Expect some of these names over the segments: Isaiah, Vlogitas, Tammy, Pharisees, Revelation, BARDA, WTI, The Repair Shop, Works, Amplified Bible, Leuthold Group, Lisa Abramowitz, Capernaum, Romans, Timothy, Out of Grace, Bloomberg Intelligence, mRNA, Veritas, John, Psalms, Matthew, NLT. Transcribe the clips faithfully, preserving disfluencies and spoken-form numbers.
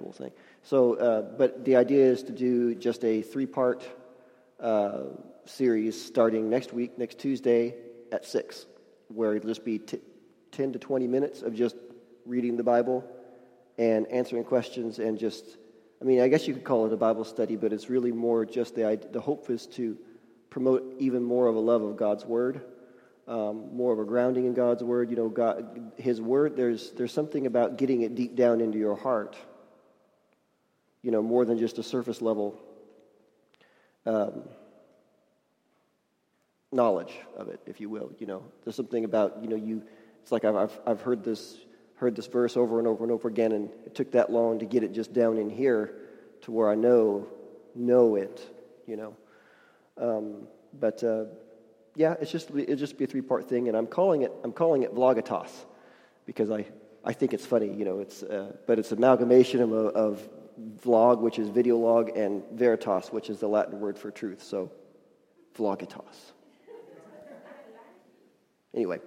ritual thing. So, uh, but the idea is to do just a three-part uh, series starting next week, next Tuesday at six, where it'll just be t- ten to twenty minutes of just reading the Bible and answering questions and just, I mean, I guess you could call it a Bible study, but it's really more just the the hope is to promote even more of a love of God's Word, um, more of a grounding in God's Word. You know, God, His Word, there's there's something about getting it deep down into your heart, you know, more than just a surface level um, knowledge of it, if you will. You know, there's something about, you know, you, it's like I've I've, I've heard this heard this verse over and over and over again, and it took that long to get it just down in here to where I know, know it, you know. Um, but uh, yeah, it's just it'll just be a three-part thing, and I'm calling it I'm calling it Vlogitas because I, I think it's funny, you know. It's uh, but it's an amalgamation of, of vlog, which is video log, and veritas, which is the Latin word for truth. So Vlogitas. Anyway,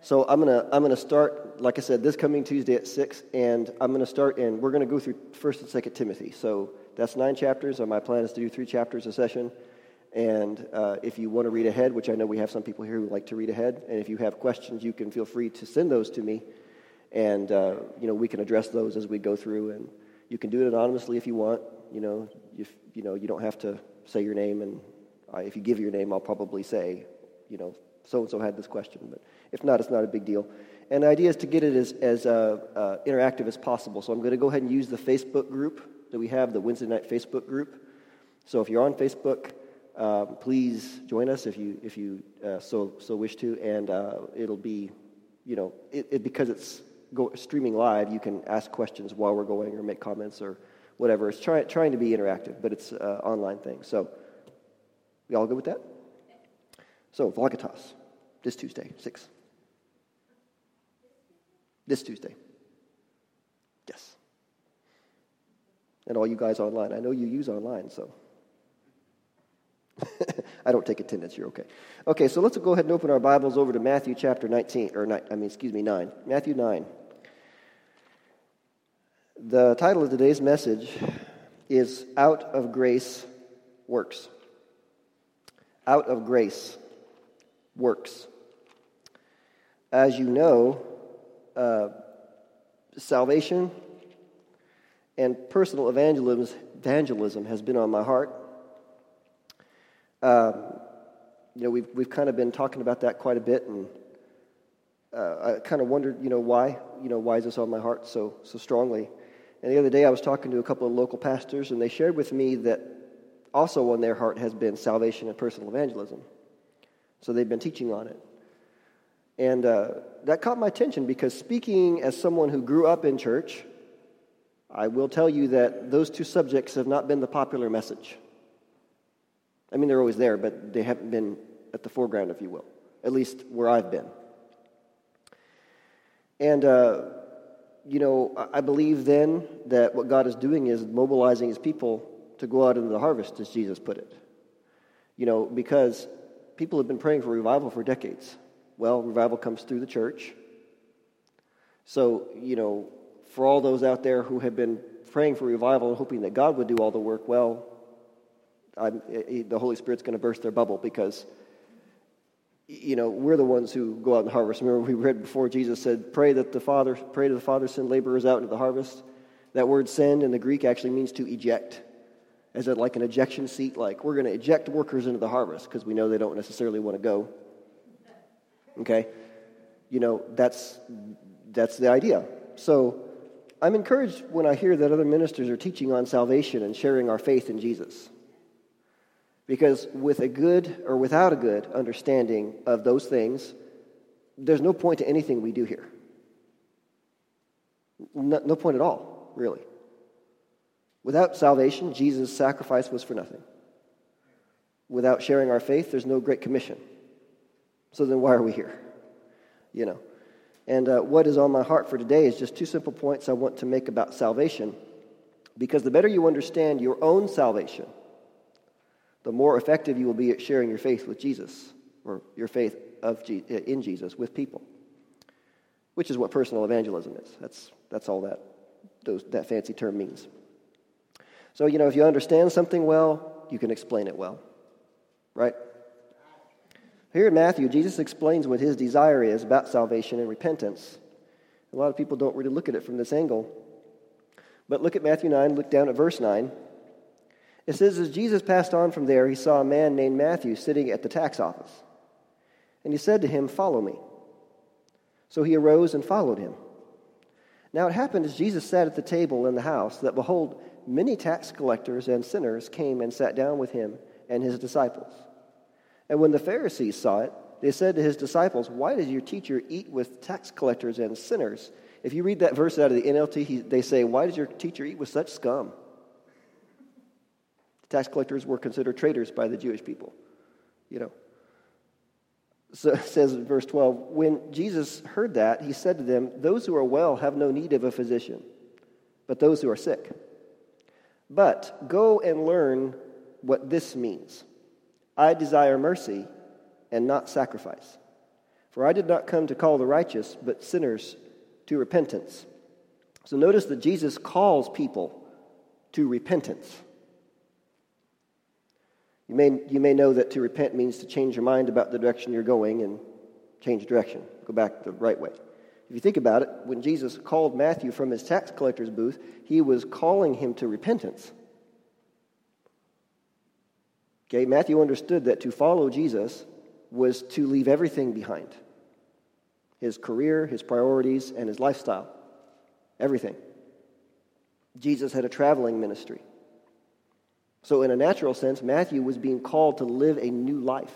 so I'm gonna I'm gonna start, like I said, this coming Tuesday at six, and I'm gonna start, and we're gonna go through First and Second Timothy. So. That's nine chapters, and my plan is to do three chapters a session. And uh, if you want to read ahead, which I know we have some people here who like to read ahead, and if you have questions, you can feel free to send those to me, and uh, you know, we can address those as we go through. And you can do it anonymously if you want. You know, if you know, you don't have to say your name. And I, if you give your name, I'll probably say, you know, so and so had this question. But if not, it's not a big deal. And the idea is to get it as as uh, uh, interactive as possible. So I'm going to go ahead and use the Facebook group that we have, the Wednesday night Facebook group. So if you're on Facebook, uh, please join us if you if you uh, so so wish to. And uh, it'll be, you know, it, it because it's go, streaming live, you can ask questions while we're going or make comments or whatever. It's try, trying to be interactive, but it's an uh, online thing. So we all good with that? So Vlogitas, this Tuesday, six. This Tuesday. Yes. And all you guys online, I know you use online, so I don't take attendance. You're okay. Okay, so let's go ahead and open our Bibles over to Matthew chapter nineteen, or ni- I mean, excuse me, nine. Matthew nine. The title of today's message is "Out of Grace, Works." Out of Grace, Works. As you know, uh, salvation and personal evangelism, evangelism has been on my heart. Um, you know, we've we've kind of been talking about that quite a bit, and uh, I kind of wondered, you know, why, you know, why is this on my heart so so strongly? And the other day, I was talking to a couple of local pastors, and they shared with me that also on their heart has been salvation and personal evangelism. So they've been teaching on it, and uh, that caught my attention because, speaking as someone who grew up in church, I will tell you that those two subjects have not been the popular message. I mean, they're always there, but they haven't been at the foreground, if you will, at least where I've been. And, uh, you know, I believe then that what God is doing is mobilizing His people to go out into the harvest, as Jesus put it. You know, because people have been praying for revival for decades. Well, revival comes through the church. So, you know, for all those out there who have been praying for revival and hoping that God would do all the work, well, I'm, the Holy Spirit's going to burst their bubble because, you know, we're the ones who go out and harvest. Remember, we read before Jesus said, "Pray that the Father, pray to the Father, send laborers out into the harvest." That word "send" in the Greek actually means to eject, as in like an ejection seat. Like, we're going to eject workers into the harvest because we know they don't necessarily want to go. Okay, you know, that's that's the idea. So I'm encouraged when I hear that other ministers are teaching on salvation and sharing our faith in Jesus. Because with a good or without a good understanding of those things, there's no point to anything we do here. No, no point at all, really. Without salvation, Jesus' sacrifice was for nothing. Without sharing our faith, there's no Great Commission. So then why are we here? You know. And uh, what is on my heart for today is just two simple points I want to make about salvation. Because the better you understand your own salvation, the more effective you will be at sharing your faith with Jesus, or your faith of Je- in Jesus with people. Which is what personal evangelism is. That's that's all that those, that fancy term means. So, you know, if you understand something well, you can explain it well, right? Here in Matthew, Jesus explains what his desire is about salvation and repentance. A lot of people don't really look at it from this angle. But look at Matthew nine, look down at verse nine. It says, as Jesus passed on from there, he saw a man named Matthew sitting at the tax office. And he said to him, follow me. So he arose and followed him. Now it happened as Jesus sat at the table in the house that, behold, many tax collectors and sinners came and sat down with him and his disciples. And when the Pharisees saw it, they said to his disciples, why does your teacher eat with tax collectors and sinners? If you read that verse out of the N L T, he, they say, why does your teacher eat with such scum? The tax collectors were considered traitors by the Jewish people, you know. So it says in verse twelve, when Jesus heard that, he said to them, those who are well have no need of a physician, but those who are sick. But go and learn what this means. I desire mercy and not sacrifice. For I did not come to call the righteous, but sinners to repentance. So notice that Jesus calls people to repentance. You may, you may know that to repent means to change your mind about the direction you're going and change direction, go back the right way. If you think about it, when Jesus called Matthew from his tax collector's booth, he was calling him to repentance. Okay, Matthew understood that to follow Jesus was to leave everything behind. His career, his priorities, and his lifestyle. Everything. Jesus had a traveling ministry. So in a natural sense, Matthew was being called to live a new life.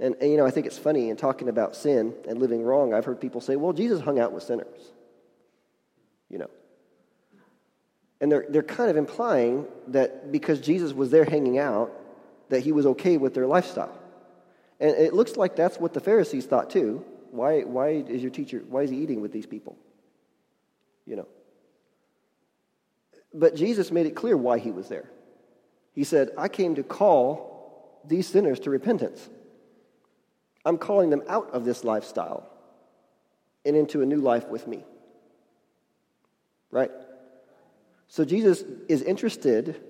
And, and, you know, I think it's funny in talking about sin and living wrong, I've heard people say, well, Jesus hung out with sinners, you know. And they're, they're kind of implying that because Jesus was there hanging out, that he was okay with their lifestyle. And it looks like that's what the Pharisees thought too. Why, why is your teacher, why is he eating with these people? You know. But Jesus made it clear why he was there. He said, I came to call these sinners to repentance. I'm calling them out of this lifestyle and into a new life with me. Right? So Jesus is interested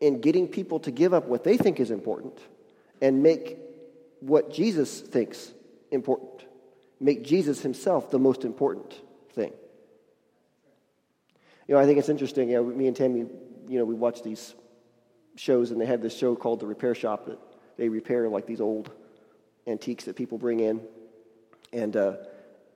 in getting people to give up what they think is important and make what Jesus thinks important. Make Jesus himself the most important thing. You know, I think it's interesting. You know, me and Tammy, you know, we watch these shows, and they have this show called The Repair Shop that they repair like these old antiques that people bring in, and uh,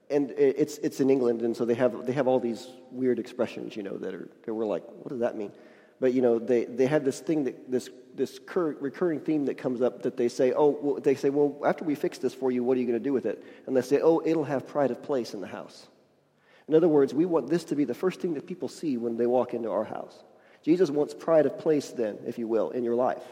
and it's it's in England, and so they have they have all these weird expressions, you know, that are that we're like, what does that mean? But you know, they, they have this thing that this this cur- recurring theme that comes up that they say, oh, well, they say, well, after we fix this for you, what are you going to do with it? And they say, oh, it'll have pride of place in the house. In other words, we want this to be the first thing that people see when they walk into our house. Jesus wants pride of place then, if you will, in your life.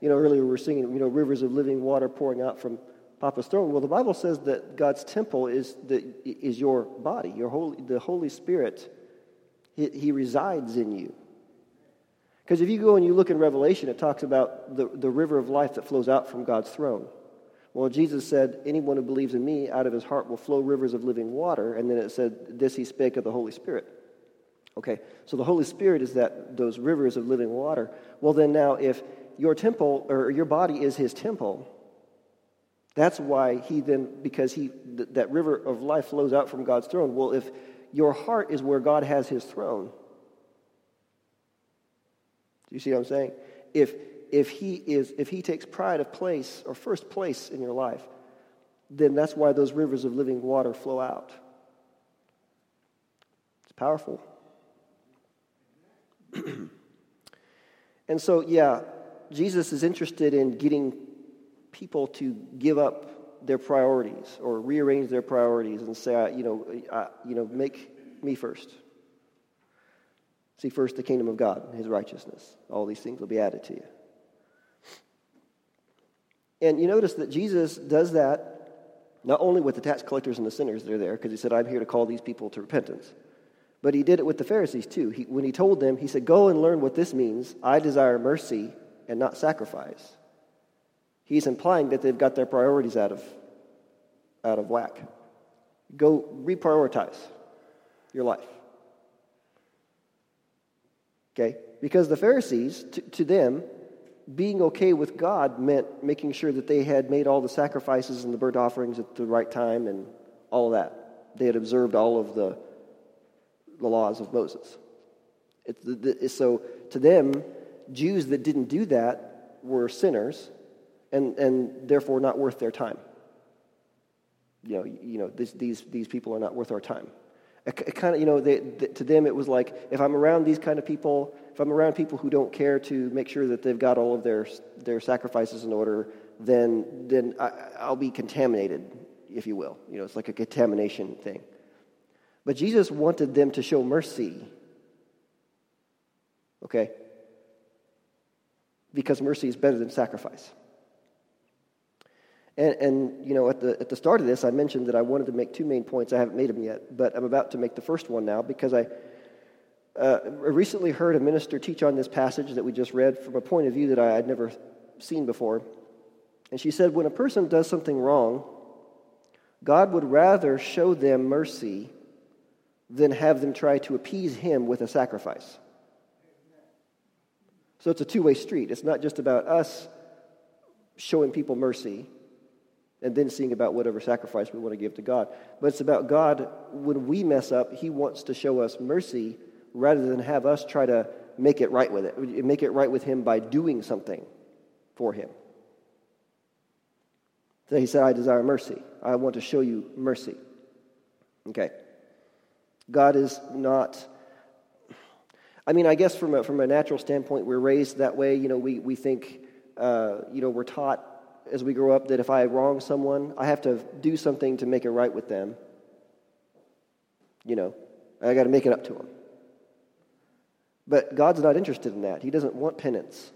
You know, earlier we were singing, you know, rivers of living water pouring out from Papa's throne. Well, the Bible says that God's temple is the, is your body, your holy, the Holy Spirit, he, he resides in you. Because if you go and you look in Revelation, it talks about the, the river of life that flows out from God's throne. Well, Jesus said, anyone who believes in me, out of his heart will flow rivers of living water. And then it said, this he spake of the Holy Spirit. Okay, so the Holy Spirit is that those rivers of living water. Well, then now, if your temple or your body is his temple, that's why he then, because he th- that river of life flows out from God's throne. Well, if your heart is where God has his throne, do you see what I'm saying? If If he is, if he takes pride of place or first place in your life, then that's why those rivers of living water flow out. It's powerful. And so, yeah, Jesus is interested in getting people to give up their priorities or rearrange their priorities and say, you know, I, you know, make me first. See first the kingdom of God and his righteousness. All these things will be added to you. And you notice that Jesus does that not only with the tax collectors and the sinners that are there, because he said, I'm here to call these people to repentance, but he did it with the Pharisees too. He, when he told them, he said, go and learn what this means. I desire mercy and not sacrifice. He's implying that they've got their priorities out of, out of whack. Go reprioritize your life. Okay? Because the Pharisees, to, to them, being okay with God meant making sure that they had made all the sacrifices and the burnt offerings at the right time and all of that. They had observed all of the the laws of Moses. It, the, the, so to them, Jews that didn't do that were sinners and, and therefore not worth their time. You know, you know, this, these these people are not worth our time. It, it kind of, you know, they, th- to them it was like, if I'm around these kind of people, if I'm around people who don't care to make sure that they've got all of their their sacrifices in order, then then I, I'll be contaminated, if you will. You know, it's like a contamination thing. But Jesus wanted them to show mercy. Okay? Because mercy is better than sacrifice. And, and you know, at the at the start of this, I mentioned that I wanted to make two main points. I haven't made them yet, but I'm about to make the first one now because I uh, recently heard a minister teach on this passage that we just read from a point of view that I had never seen before. And she said, when a person does something wrong, God would rather show them mercy than have them try to appease him with a sacrifice. So it's a two-way street. It's not just about us showing people mercy and then seeing about whatever sacrifice we want to give to God. But it's about God, when we mess up, he wants to show us mercy rather than have us try to make it right with it, make it right with him by doing something for him. So he said, I desire mercy. I want to show you mercy. Okay. God is not, I mean, I guess from a, from a natural standpoint, we're raised that way. You know, we, we think, uh, you know, we're taught as we grow up, that if I wrong someone, I have to do something to make it right with them. You know, I got to make it up to them. But God's not interested in that. He doesn't want penance.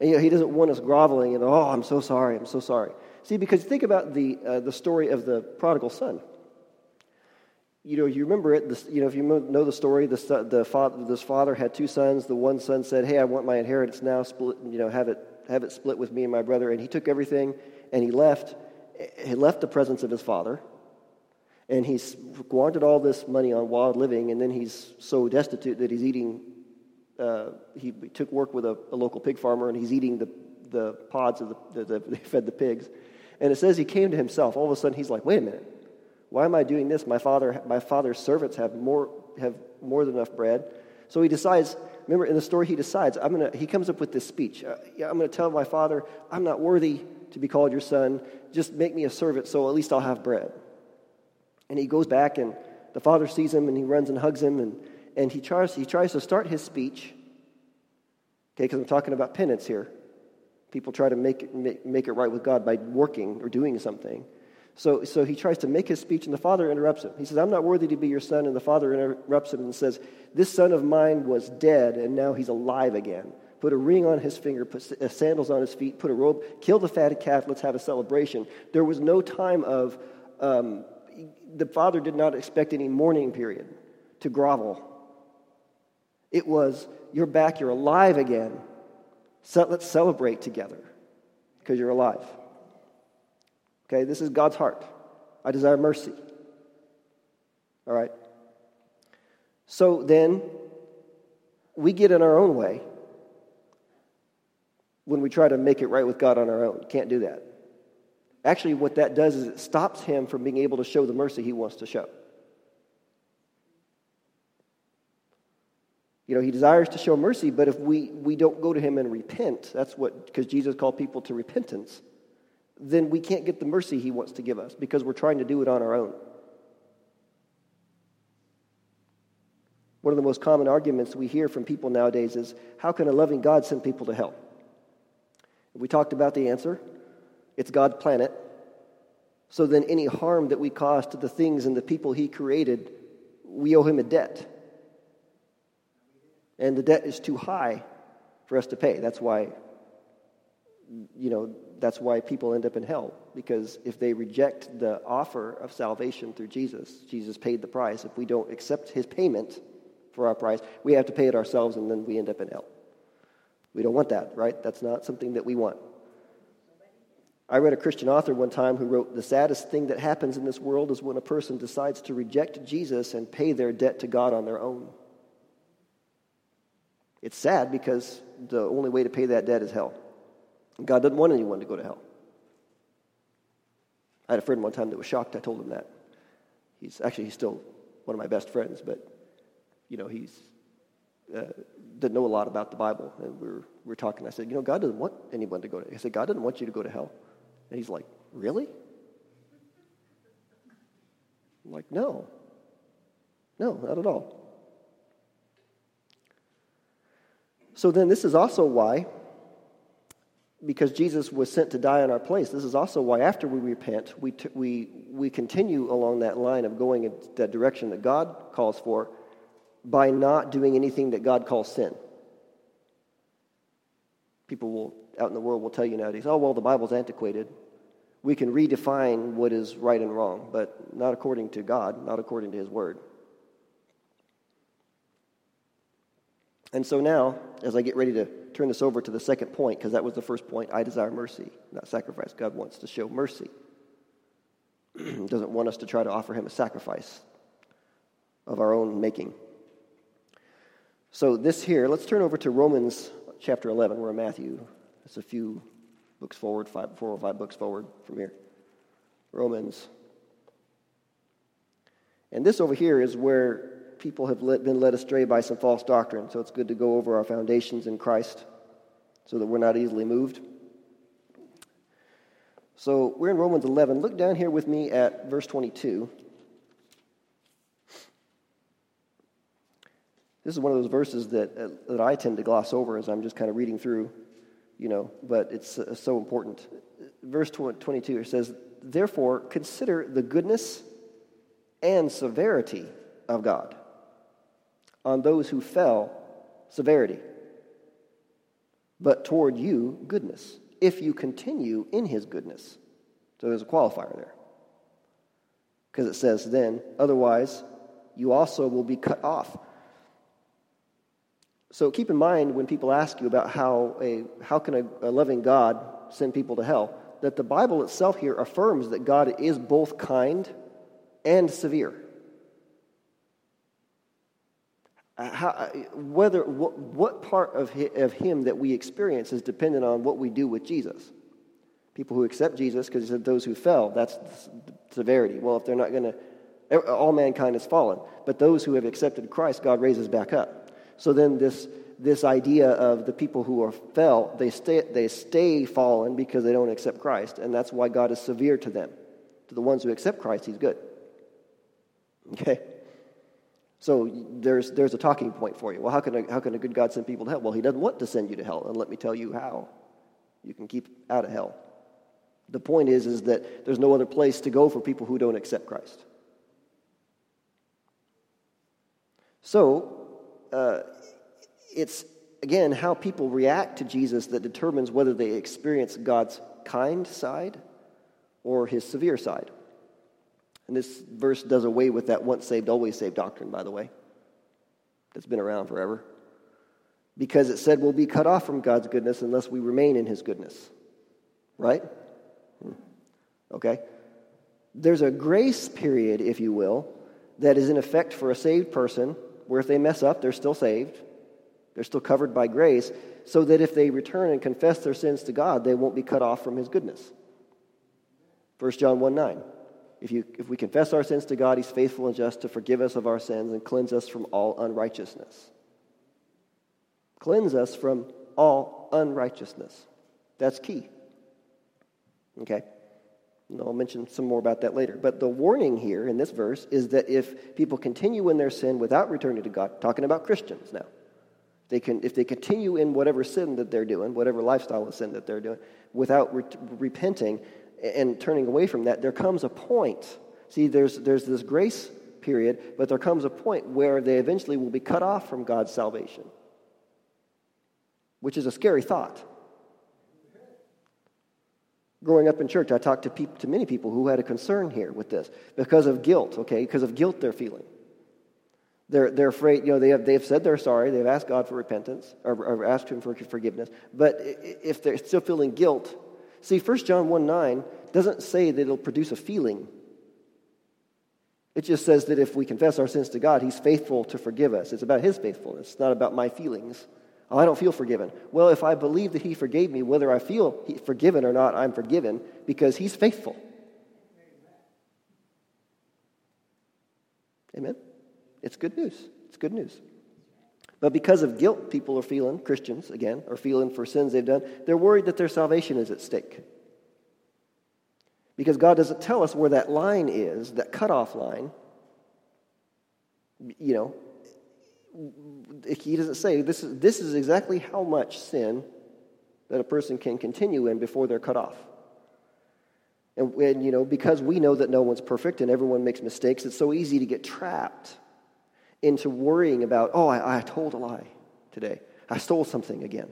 And you know, he doesn't want us groveling and, oh, I'm so sorry, I'm so sorry. See, because think about the uh, the story of the prodigal son. You know, you remember it. This, you know, if you know the story, the son, the father, this father had two sons. The one son said, "Hey, I want my inheritance now. Split, you know, have it, have it split with me and my brother." And he took everything, and he left. He left the presence of his father, and he squandered all this money on wild living. And then he's so destitute that he's eating. Uh, he took work with a, a local pig farmer, and he's eating the the pods of the, the, the they fed the pigs. And it says he came to himself. All of a sudden, he's like, "Wait a minute. Why am I doing this? My father, my father's servants have more have more than enough bread." So he decides. Remember in the story, he decides. I'm gonna. He comes up with this speech. Uh, yeah, I'm gonna tell my father I'm not worthy to be called your son. Just make me a servant, so at least I'll have bread. And he goes back, and the father sees him, and he runs and hugs him, and and he tries he tries to start his speech. Okay, because I'm talking about penance here. People try to make it, make, make it right with God by working or doing something. So so he tries to make his speech, and the father interrupts him. He says, I'm not worthy to be your son, and the father interrupts him and says, this son of mine was dead, and now he's alive again. Put a ring on his finger, put sandals on his feet, put a robe, kill the fatted calf, let's have a celebration. There was no time of, um, the father did not expect any mourning period to grovel. It was, you're back, you're alive again, so let's celebrate together, because you're alive. Okay, this is God's heart. I desire mercy. All right. So then, we get in our own way when we try to make it right with God on our own. Can't do that. Actually, what that does is it stops him from being able to show the mercy he wants to show. You know, he desires to show mercy, but if we, we don't go to him and repent, that's what, because Jesus called people to repentance, then we can't get the mercy he wants to give us because we're trying to do it on our own. One of the most common arguments we hear from people nowadays is, how can a loving God send people to hell? We talked about the answer. It's God's planet. So then any harm that we cause to the things and the people he created, we owe him a debt. And the debt is too high for us to pay. That's why, you know, that's why people end up in hell, because if they reject the offer of salvation through Jesus, Jesus paid the price. If we don't accept his payment for our price, we have to pay it ourselves, and then we end up in hell. We don't want that, right? That's not something that we want. I read a Christian author one time who wrote, "The saddest thing that happens in this world is when a person decides to reject Jesus and pay their debt to God on their own." It's sad because the only way to pay that debt is hell. And God doesn't want anyone to go to hell. I had a friend one time that was shocked I told him that. He's actually, he's still one of my best friends, but, you know, he's uh, didn't know a lot about the Bible. And we were, we were talking. I said, you know, God doesn't want anyone to go to hell. I said, God doesn't want you to go to hell. And he's like, really? I'm like, no. No, not at all. So then this is also why, because Jesus was sent to die in our place, this is also why after we repent, we t- we we continue along that line of going in that direction that God calls for by not doing anything that God calls sin. People will out in the world will tell you nowadays, oh, well, the Bible's antiquated. We can redefine what is right and wrong, but not according to God, not according to His Word. And so now, as I get ready to turn this over to the second point, because that was the first point, I desire mercy, not sacrifice. God wants to show mercy. He doesn't want us to try to offer Him a sacrifice of our own making. So this here, let's turn over to Romans chapter eleven. We're in Matthew. It's a few books forward, five, four or five books forward from here. Romans. And this over here is where people have let, been led astray by some false doctrine, so it's good to go over our foundations in Christ so that we're not easily moved. So we're in Romans eleven. Look down here with me at verse twenty-two. This is one of those verses that uh, that I tend to gloss over as I'm just kind of reading through, you know, but it's uh, so important. Verse twenty-two, it says, "Therefore, consider the goodness and severity of God on those who fell, severity, but toward you, goodness, if you continue in His goodness." So there's a qualifier there, because it says then, "Otherwise you also will be cut off." So keep in mind when people ask you about how a how can a, a loving God send people to hell, that the Bible itself here affirms that God is both kind and severe. How, whether what, what part of his, of Him that we experience is dependent on what we do with Jesus. People who accept Jesus, because He said those who fell, that's the severity. Well, if they're not going to, all mankind has fallen. But those who have accepted Christ, God raises back up. So then this this idea of the people who are fell, they stay they stay fallen because they don't accept Christ, and that's why God is severe to them. To the ones who accept Christ, He's good. Okay. So there's there's a talking point for you. Well, how can a, how can a good God send people to hell? Well, He doesn't want to send you to hell, and let me tell you how you can keep out of hell. The point is, is that there's no other place to go for people who don't accept Christ. So uh, it's, again, how people react to Jesus that determines whether they experience God's kind side or His severe side. And this verse does away with that once saved, always saved doctrine, by the way. That's been around forever. Because it said we'll be cut off from God's goodness unless we remain in His goodness. Right? Okay. There's a grace period, if you will, that is in effect for a saved person, where if they mess up, they're still saved. They're still covered by grace, so that if they return and confess their sins to God, they won't be cut off from His goodness. First John one nine. If you, if we confess our sins to God, He's faithful and just to forgive us of our sins and cleanse us from all unrighteousness. Cleanse us from all unrighteousness. That's key. Okay? And I'll mention some more about that later. But the warning here in this verse is that if people continue in their sin without returning to God, talking about Christians now, they can, if they continue in whatever sin that they're doing, whatever lifestyle of sin that they're doing, without re- repenting, and turning away from that, there comes a point. See, there's there's this grace period, but there comes a point where they eventually will be cut off from God's salvation, which is a scary thought. Growing up in church, I talked to people, to many people who had a concern here with this because of guilt. Okay, because of guilt they're feeling. They're they're afraid. You know, they have they have said they're sorry. They've asked God for repentance or, or asked Him for forgiveness. But if they're still feeling guilt. See, First John one nine doesn't say that it'll produce a feeling. It just says that if we confess our sins to God, he's faithful to forgive us. It's about his faithfulness. It's not about my feelings. Oh, I don't feel forgiven. Well, if I believe that he forgave me, whether I feel forgiven or not, I'm forgiven because he's faithful. Amen? It's good news. It's good news. But because of guilt, people are feeling, Christians, again, are feeling for sins they've done. They're worried that their salvation is at stake. Because God doesn't tell us where that line is, that cutoff line. You know, he doesn't say, this is, this is exactly how much sin that a person can continue in before they're cut off. And, and, you know, because we know that no one's perfect and everyone makes mistakes, it's so easy to get trapped into worrying about, oh, I, I told a lie today. I stole something again.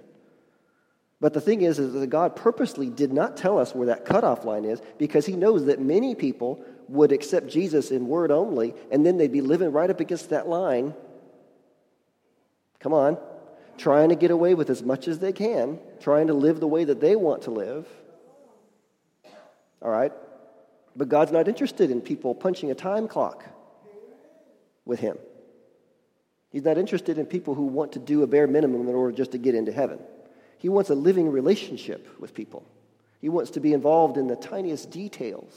But the thing is, is that God purposely did not tell us where that cutoff line is because he knows that many people would accept Jesus in word only, and then they'd be living right up against that line. Come on. Trying to get away with as much as they can. Trying to live the way that they want to live. All right? But God's not interested in people punching a time clock with him. He's not interested in people who want to do a bare minimum in order just to get into heaven. He wants a living relationship with people. He wants to be involved in the tiniest details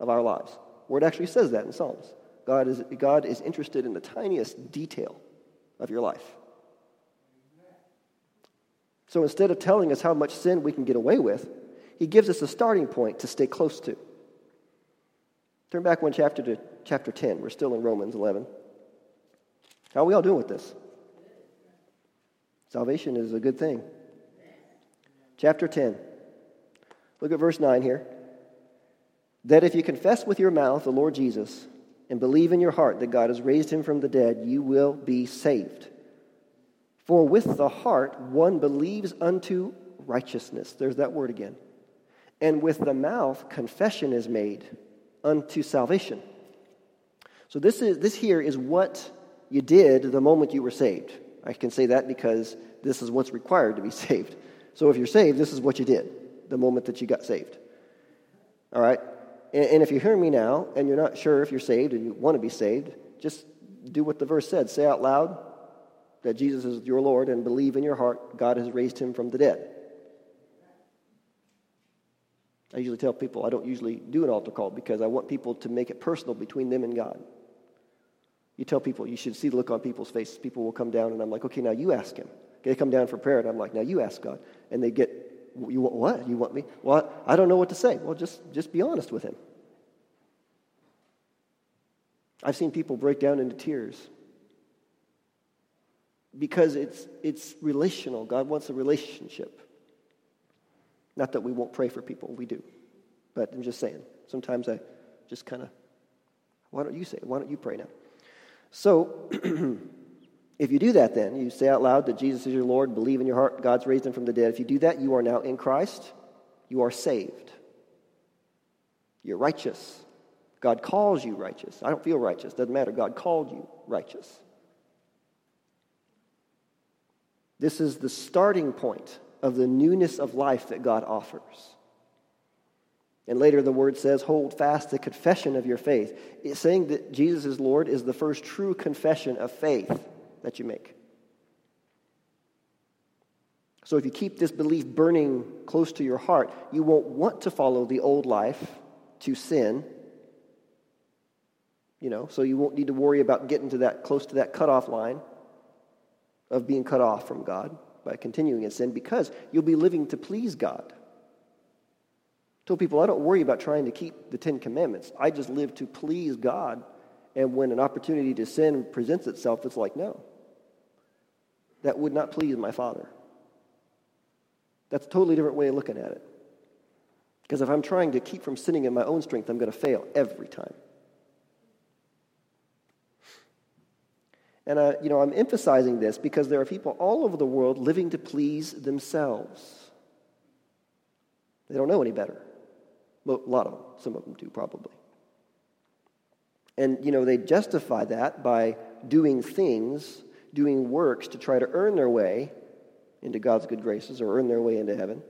of our lives. Word actually says that in Psalms. God is, God is interested in the tiniest detail of your life. So instead of telling us how much sin we can get away with, he gives us a starting point to stay close to. Turn back one chapter to chapter ten. We're still in Romans eleven. How are we all doing with this? Salvation is a good thing. Chapter ten. Look at verse nine here. That if you confess with your mouth the Lord Jesus and believe in your heart that God has raised him from the dead, you will be saved. For with the heart one believes unto righteousness. There's that word again. And with the mouth confession is made unto salvation. So this is this here is what you did the moment you were saved. I can say that because this is what's required to be saved. So if you're saved, this is what you did the moment that you got saved. All right? And, and if you hear me now and you're not sure if you're saved and you want to be saved, just do what the verse said. Say out loud that Jesus is your Lord and believe in your heart God has raised him from the dead. I usually tell people I don't usually do an altar call because I want people to make it personal between them and God. You tell people, you should see the look on people's faces. People will come down, and I'm like, okay, now you ask him. They come down for prayer, and I'm like, now you ask God. And they get, you want what? You want me? Well, I don't know what to say. Well, just, just be honest with him. I've seen people break down into tears because it's it's relational. God wants a relationship. Not that we won't pray for people. We do. But I'm just saying, sometimes I just kind of, why don't you say it? Why don't you pray now? So, if you do that then, you say out loud that Jesus is your Lord, believe in your heart, God's raised him from the dead. If you do that, you are now in Christ. You are saved. You're righteous. God calls you righteous. I don't feel righteous. Doesn't matter. God called you righteous. This is the starting point of the newness of life that God offers. And later the word says, hold fast the confession of your faith. It's saying that Jesus is Lord is the first true confession of faith that you make. So if you keep this belief burning close to your heart, you won't want to follow the old life to sin. You know, so you won't need to worry about getting to that close to that cutoff line of being cut off from God by continuing in sin because you'll be living to please God. Told people, I don't worry about trying to keep the Ten Commandments. I just live to please God. And when an opportunity to sin presents itself, it's like, no. That would not please my Father. That's a totally different way of looking at it. Because if I'm trying to keep from sinning in my own strength, I'm going to fail every time. And, I, you know, I'm emphasizing this because there are people all over the world living to please themselves. They don't know any better. A lot of them. Some of them do, probably. And, you know, they justify that by doing things, doing works to try to earn their way into God's good graces or earn their way into heaven.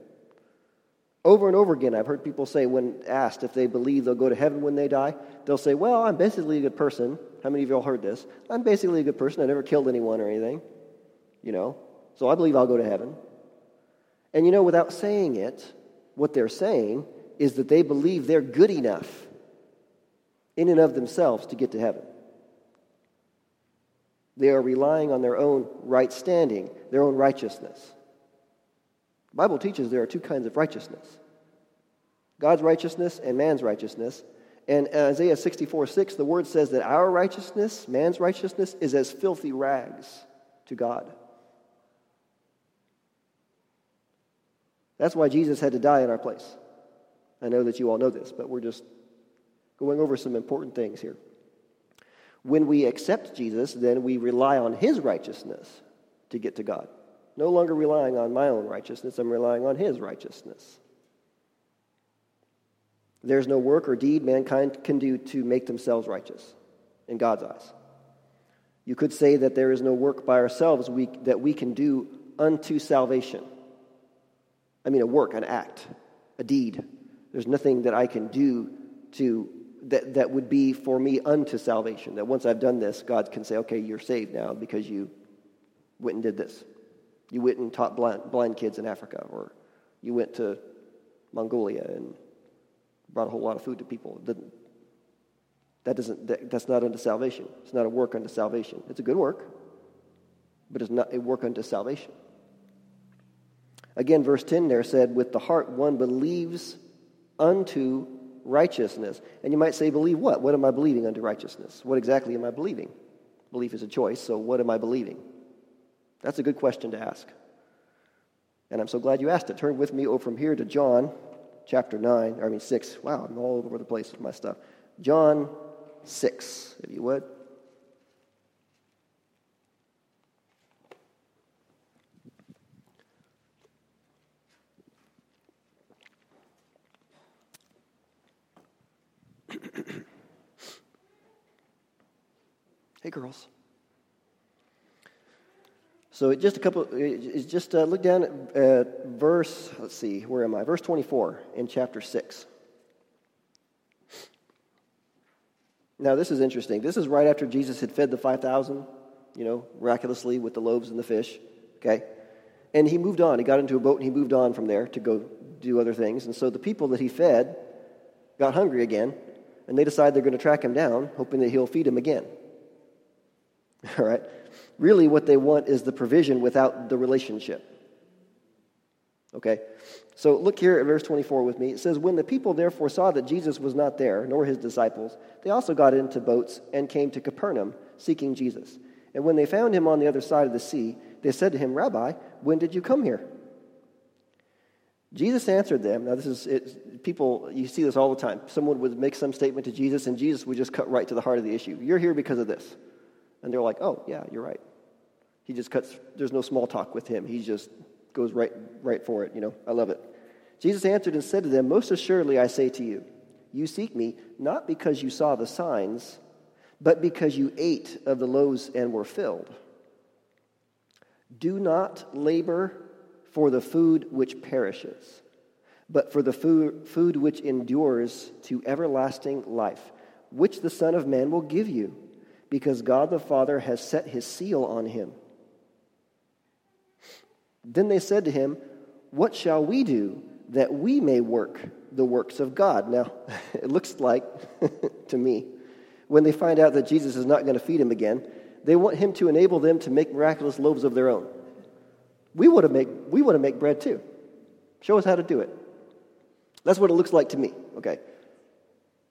Over and over again, I've heard people say, when asked if they believe they'll go to heaven when they die, they'll say, well, I'm basically a good person. How many of y'all heard this? I'm basically a good person. I never killed anyone or anything, you know, so I believe I'll go to heaven. And, you know, without saying it, what they're saying is that they believe they're good enough in and of themselves to get to heaven. They are relying on their own right standing, their own righteousness. The Bible teaches there are two kinds of righteousness: God's righteousness and man's righteousness. And Isaiah sixty-four six, the word says that our righteousness, man's righteousness, is as filthy rags to God. That's why Jesus had to die in our place. I know that you all know this, but we're just going over some important things here. When we accept Jesus, then we rely on his righteousness to get to God. No longer relying on my own righteousness, I'm relying on his righteousness. There's no work or deed mankind can do to make themselves righteous in God's eyes. You could say that there is no work by ourselves we, that we can do unto salvation. I mean, a work, an act, a deed. There's nothing that I can do to that, that would be for me unto salvation, that once I've done this, God can say, okay, you're saved now because you went and did this. You went and taught blind, blind kids in Africa, or you went to Mongolia and brought a whole lot of food to people. That doesn't. That, that's not unto salvation. It's not a work unto salvation. It's a good work, but it's not a work unto salvation. Again, verse ten there said, with the heart one believes unto righteousness. And you might say, believe what? What am I believing unto righteousness? What exactly am I believing? Belief is a choice, so what am I believing? That's a good question to ask. And I'm so glad you asked it. Turn with me over from here to John chapter nine, or I mean six. Wow, I'm all over the place with my stuff. John six, if you would. Hey, girls. So it just a couple, it's just uh, look down at uh, verse, let's see, where am I? Verse twenty-four in chapter six. Now, this is interesting. This is right after Jesus had fed the five thousand, you know, miraculously with the loaves and the fish, okay? And he moved on. He got into a boat and he moved on from there to go do other things. And so the people that he fed got hungry again, and they decide they're going to track him down, hoping that he'll feed them again. All right. Really, what they want is the provision without the relationship. Okay. So look here at verse twenty-four with me. It says, when the people therefore saw that Jesus was not there, nor his disciples, they also got into boats and came to Capernaum, seeking Jesus. And when they found him on the other side of the sea, they said to him, Rabbi, when did you come here? Jesus answered them. Now, this is it, people, you see this all the time. Someone would make some statement to Jesus, and Jesus would just cut right to the heart of the issue. You're here because of this. And they're like, oh, yeah, you're right. He just cuts, there's no small talk with him. He just goes right right for it, you know. I love it. Jesus answered and said to them, most assuredly I say to you, you seek me not because you saw the signs, but because you ate of the loaves and were filled. Do not labor for the food which perishes, but for the food, food which endures to everlasting life, which the Son of Man will give you, because God the Father has set his seal on him. Then they said to him, what shall we do that we may work the works of God? Now, it looks like, to me, when they find out that Jesus is not going to feed him again, they want him to enable them to make miraculous loaves of their own. We want to make, we want to make bread too. Show us how to do it. That's what it looks like to me, okay?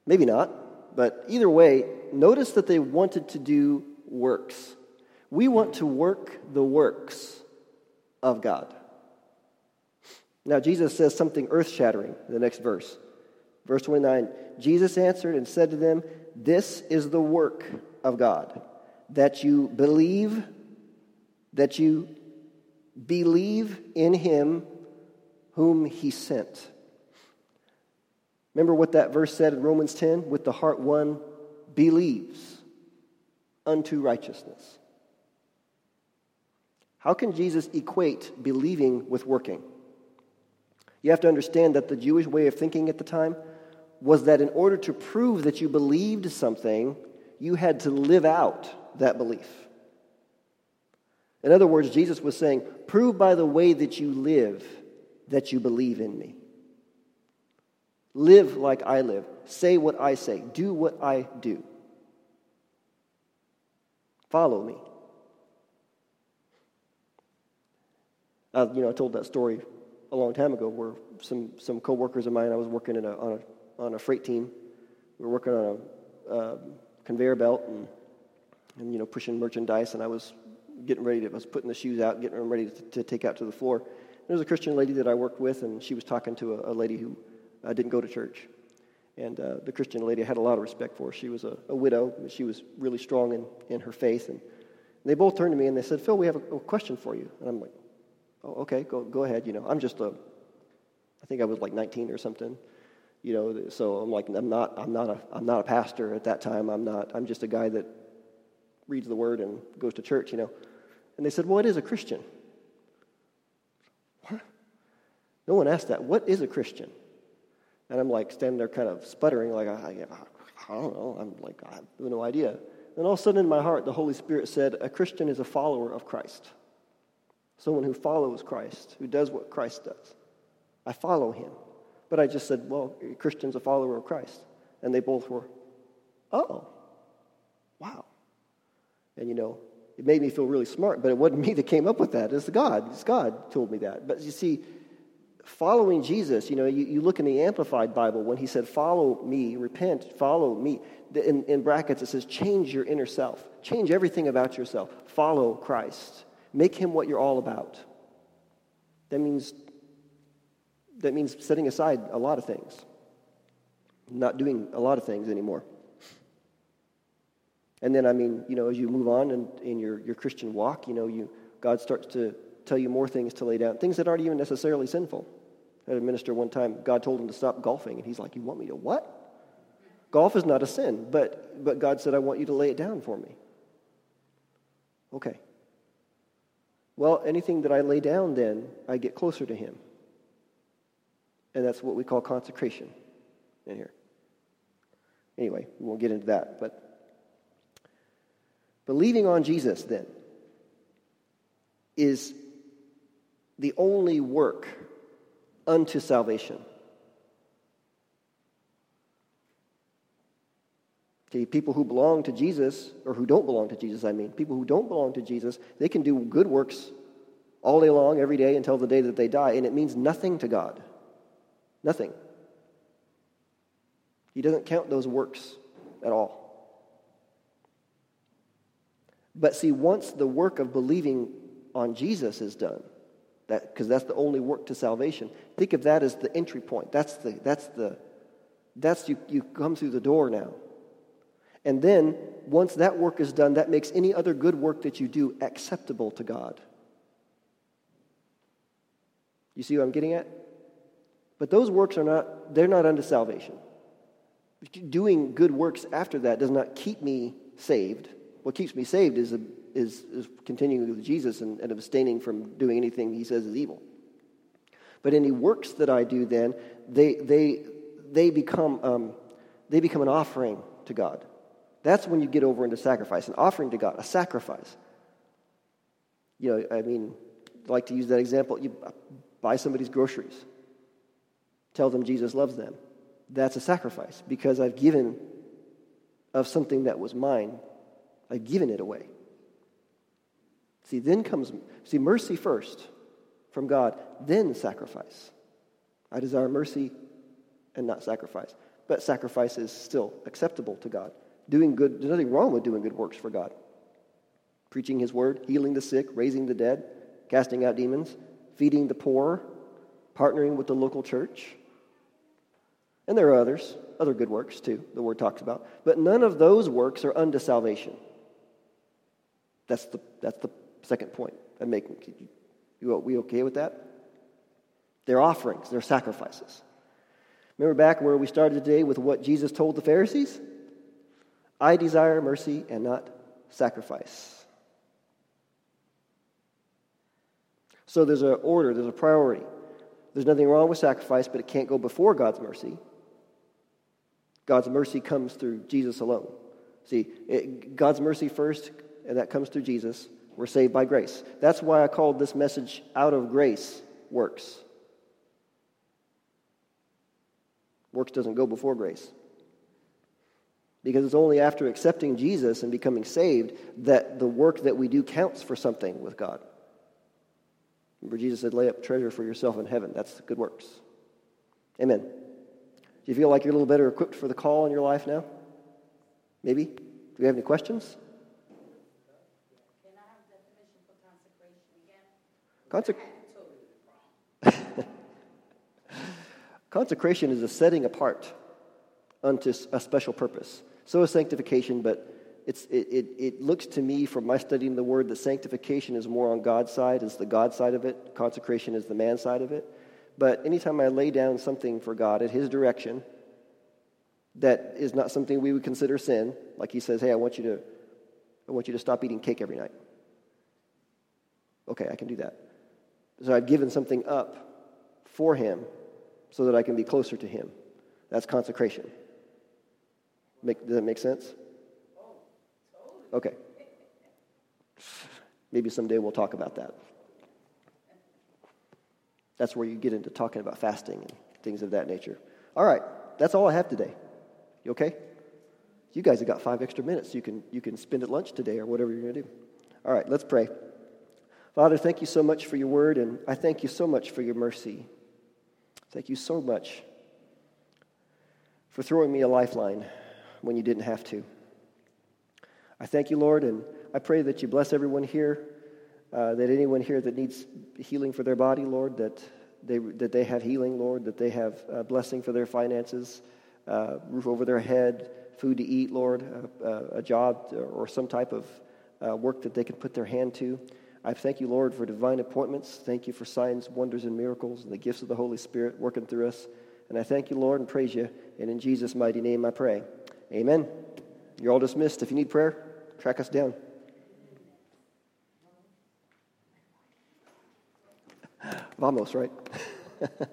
Maybe not, but either way, notice that they wanted to do works. We want to work the works of God. Now, Jesus says something earth-shattering in the next verse. Verse twenty-nine, Jesus answered and said to them, this is the work of God, that you believe, that you believe in him whom he sent. Remember what that verse said in Romans ten? With the heart one believes unto righteousness. How can Jesus equate believing with working? You have to understand that the Jewish way of thinking at the time was that in order to prove that you believed something, you had to live out that belief. In other words, Jesus was saying, prove by the way that you live that you believe in me. Live like I live. Say what I say. Do what I do. Follow me. Uh, you know, I told that story a long time ago where some, some co-workers of mine, I was working in a, on, a, on a freight team. We were working on a uh, conveyor belt and, and, you know, pushing merchandise. And I was getting ready to, I was putting the shoes out, getting them ready to, to take out to the floor. And there was a Christian lady that I worked with, and she was talking to a, a lady who uh, didn't go to church. And uh, the Christian lady I had a lot of respect for. She was a, a widow. But she was really strong in, in her faith. And they both turned to me and they said, Phil, we have a, a question for you. And I'm like, oh, okay, go go ahead. You know, I'm just a, I think I was like nineteen or something. You know, so I'm like, I'm not, I'm not a, I'm not a pastor at that time. I'm not, I'm just a guy that reads the word and goes to church. You know, and they said, well, it is a Christian. What? No one asked that. What is a Christian? And I'm like standing there, kind of sputtering, like I, I, I don't know. I'm like, I have no idea. And all of a sudden, in my heart, the Holy Spirit said, a Christian is a follower of Christ. Someone who follows Christ, who does what Christ does. I follow him. But I just said, well, a Christian's a follower of Christ. And they both were, oh, wow. And, you know, it made me feel really smart, but it wasn't me that came up with that. It's God. It's God told me that. But you see, following Jesus, you know, you, you look in the Amplified Bible when he said, follow me, repent, follow me. In, in brackets, it says, change your inner self. Change everything about yourself. Follow Christ. Make him what you're all about. That means that means setting aside a lot of things. Not doing a lot of things anymore. And then, I mean, you know, as you move on in, in your, your Christian walk, you know, you God starts to tell you more things to lay down. Things that aren't even necessarily sinful. I had a minister one time, God told him to stop golfing. And he's like, you want me to what? Golf is not a sin. But, but God said, I want you to lay it down for me. Okay. Well, anything that I lay down then, I get closer to him. And that's what we call consecration in here. Anyway, we won't get into that. But believing on Jesus then is the only work unto salvation. Okay, people who belong to Jesus, or who don't belong to Jesus, I mean, people who don't belong to Jesus, they can do good works all day long, every day, until the day that they die, and it means nothing to God. Nothing. He doesn't count those works at all. But see, once the work of believing on Jesus is done, that because that's the only work to salvation, think of that as the entry point. That's the, that's the, that's you, you come through the door now. And then, once that work is done, that makes any other good work that you do acceptable to God. You see what I'm getting at? But those works are not, they're not unto salvation. Doing good works after that does not keep me saved. What keeps me saved is, is, is continuing with Jesus and, and abstaining from doing anything he says is evil. But any works that I do then, they, they, they, become, um, they become an offering to God. That's when you get over into sacrifice, an offering to God, a sacrifice. You know, I mean, I like to use that example. You buy somebody's groceries. Tell them Jesus loves them. That's a sacrifice because I've given of something that was mine. I've given it away. See, then comes, see, mercy first from God, then sacrifice. I desire mercy and not sacrifice. But sacrifice is still acceptable to God. Doing good, there's nothing wrong with doing good works for God. Preaching his word, healing the sick, raising the dead, casting out demons, feeding the poor, partnering with the local church. And there are others, other good works too, the word talks about. But none of those works are unto salvation. That's the that's the second point I'm making. You, we okay with that? They're offerings, they're sacrifices. Remember back where we started today with what Jesus told the Pharisees? I desire mercy and not sacrifice. So there's an order, there's a priority. There's nothing wrong with sacrifice, but it can't go before God's mercy. God's mercy comes through Jesus alone. See, it, God's mercy first, and that comes through Jesus. We're saved by grace. That's why I called this message Out of Grace, Works. Works doesn't go before grace. Because it's only after accepting Jesus and becoming saved that the work that we do counts for something with God. Remember, Jesus said, lay up treasure for yourself in heaven. That's good works. Amen. Do you feel like you're a little better equipped for the call in your life now? Maybe? Do we have any questions? Can I have the definition for consecration again? Conse- Consecration is a setting apart unto a special purpose. So is sanctification, but it's it, it, it looks to me from my studying the word that sanctification is more on God's side, is the God side of it. Consecration is the man side of it. But anytime I lay down something for God at his direction that is not something we would consider sin, like he says, hey, I want you to I want you to stop eating cake every night. Okay, I can do that. So I've given something up for him so that I can be closer to him. That's consecration. Make, does that make sense? Okay. Maybe someday we'll talk about that. That's where you get into talking about fasting and things of that nature. All right, that's all I have today. You okay? You guys have got five extra minutes. You can you can spend at lunch today or whatever you're going to do. All right, let's pray. Father, thank you so much for your word, and I thank you so much for your mercy. Thank you so much for throwing me a lifeline when you didn't have to. I thank you, Lord, and I pray that you bless everyone here, uh, that anyone here that needs healing for their body, Lord, that they that they have healing, Lord, that they have uh, blessing for their finances, uh, roof over their head, food to eat, Lord, uh, uh, a job or some type of uh, work that they can put their hand to. I thank you, Lord, for divine appointments. Thank you for signs, wonders, and miracles, and the gifts of the Holy Spirit working through us. And I thank you, Lord, and praise you. And in Jesus' mighty name I pray. Amen. You're all dismissed. If you need prayer, track us down. Vamos, right?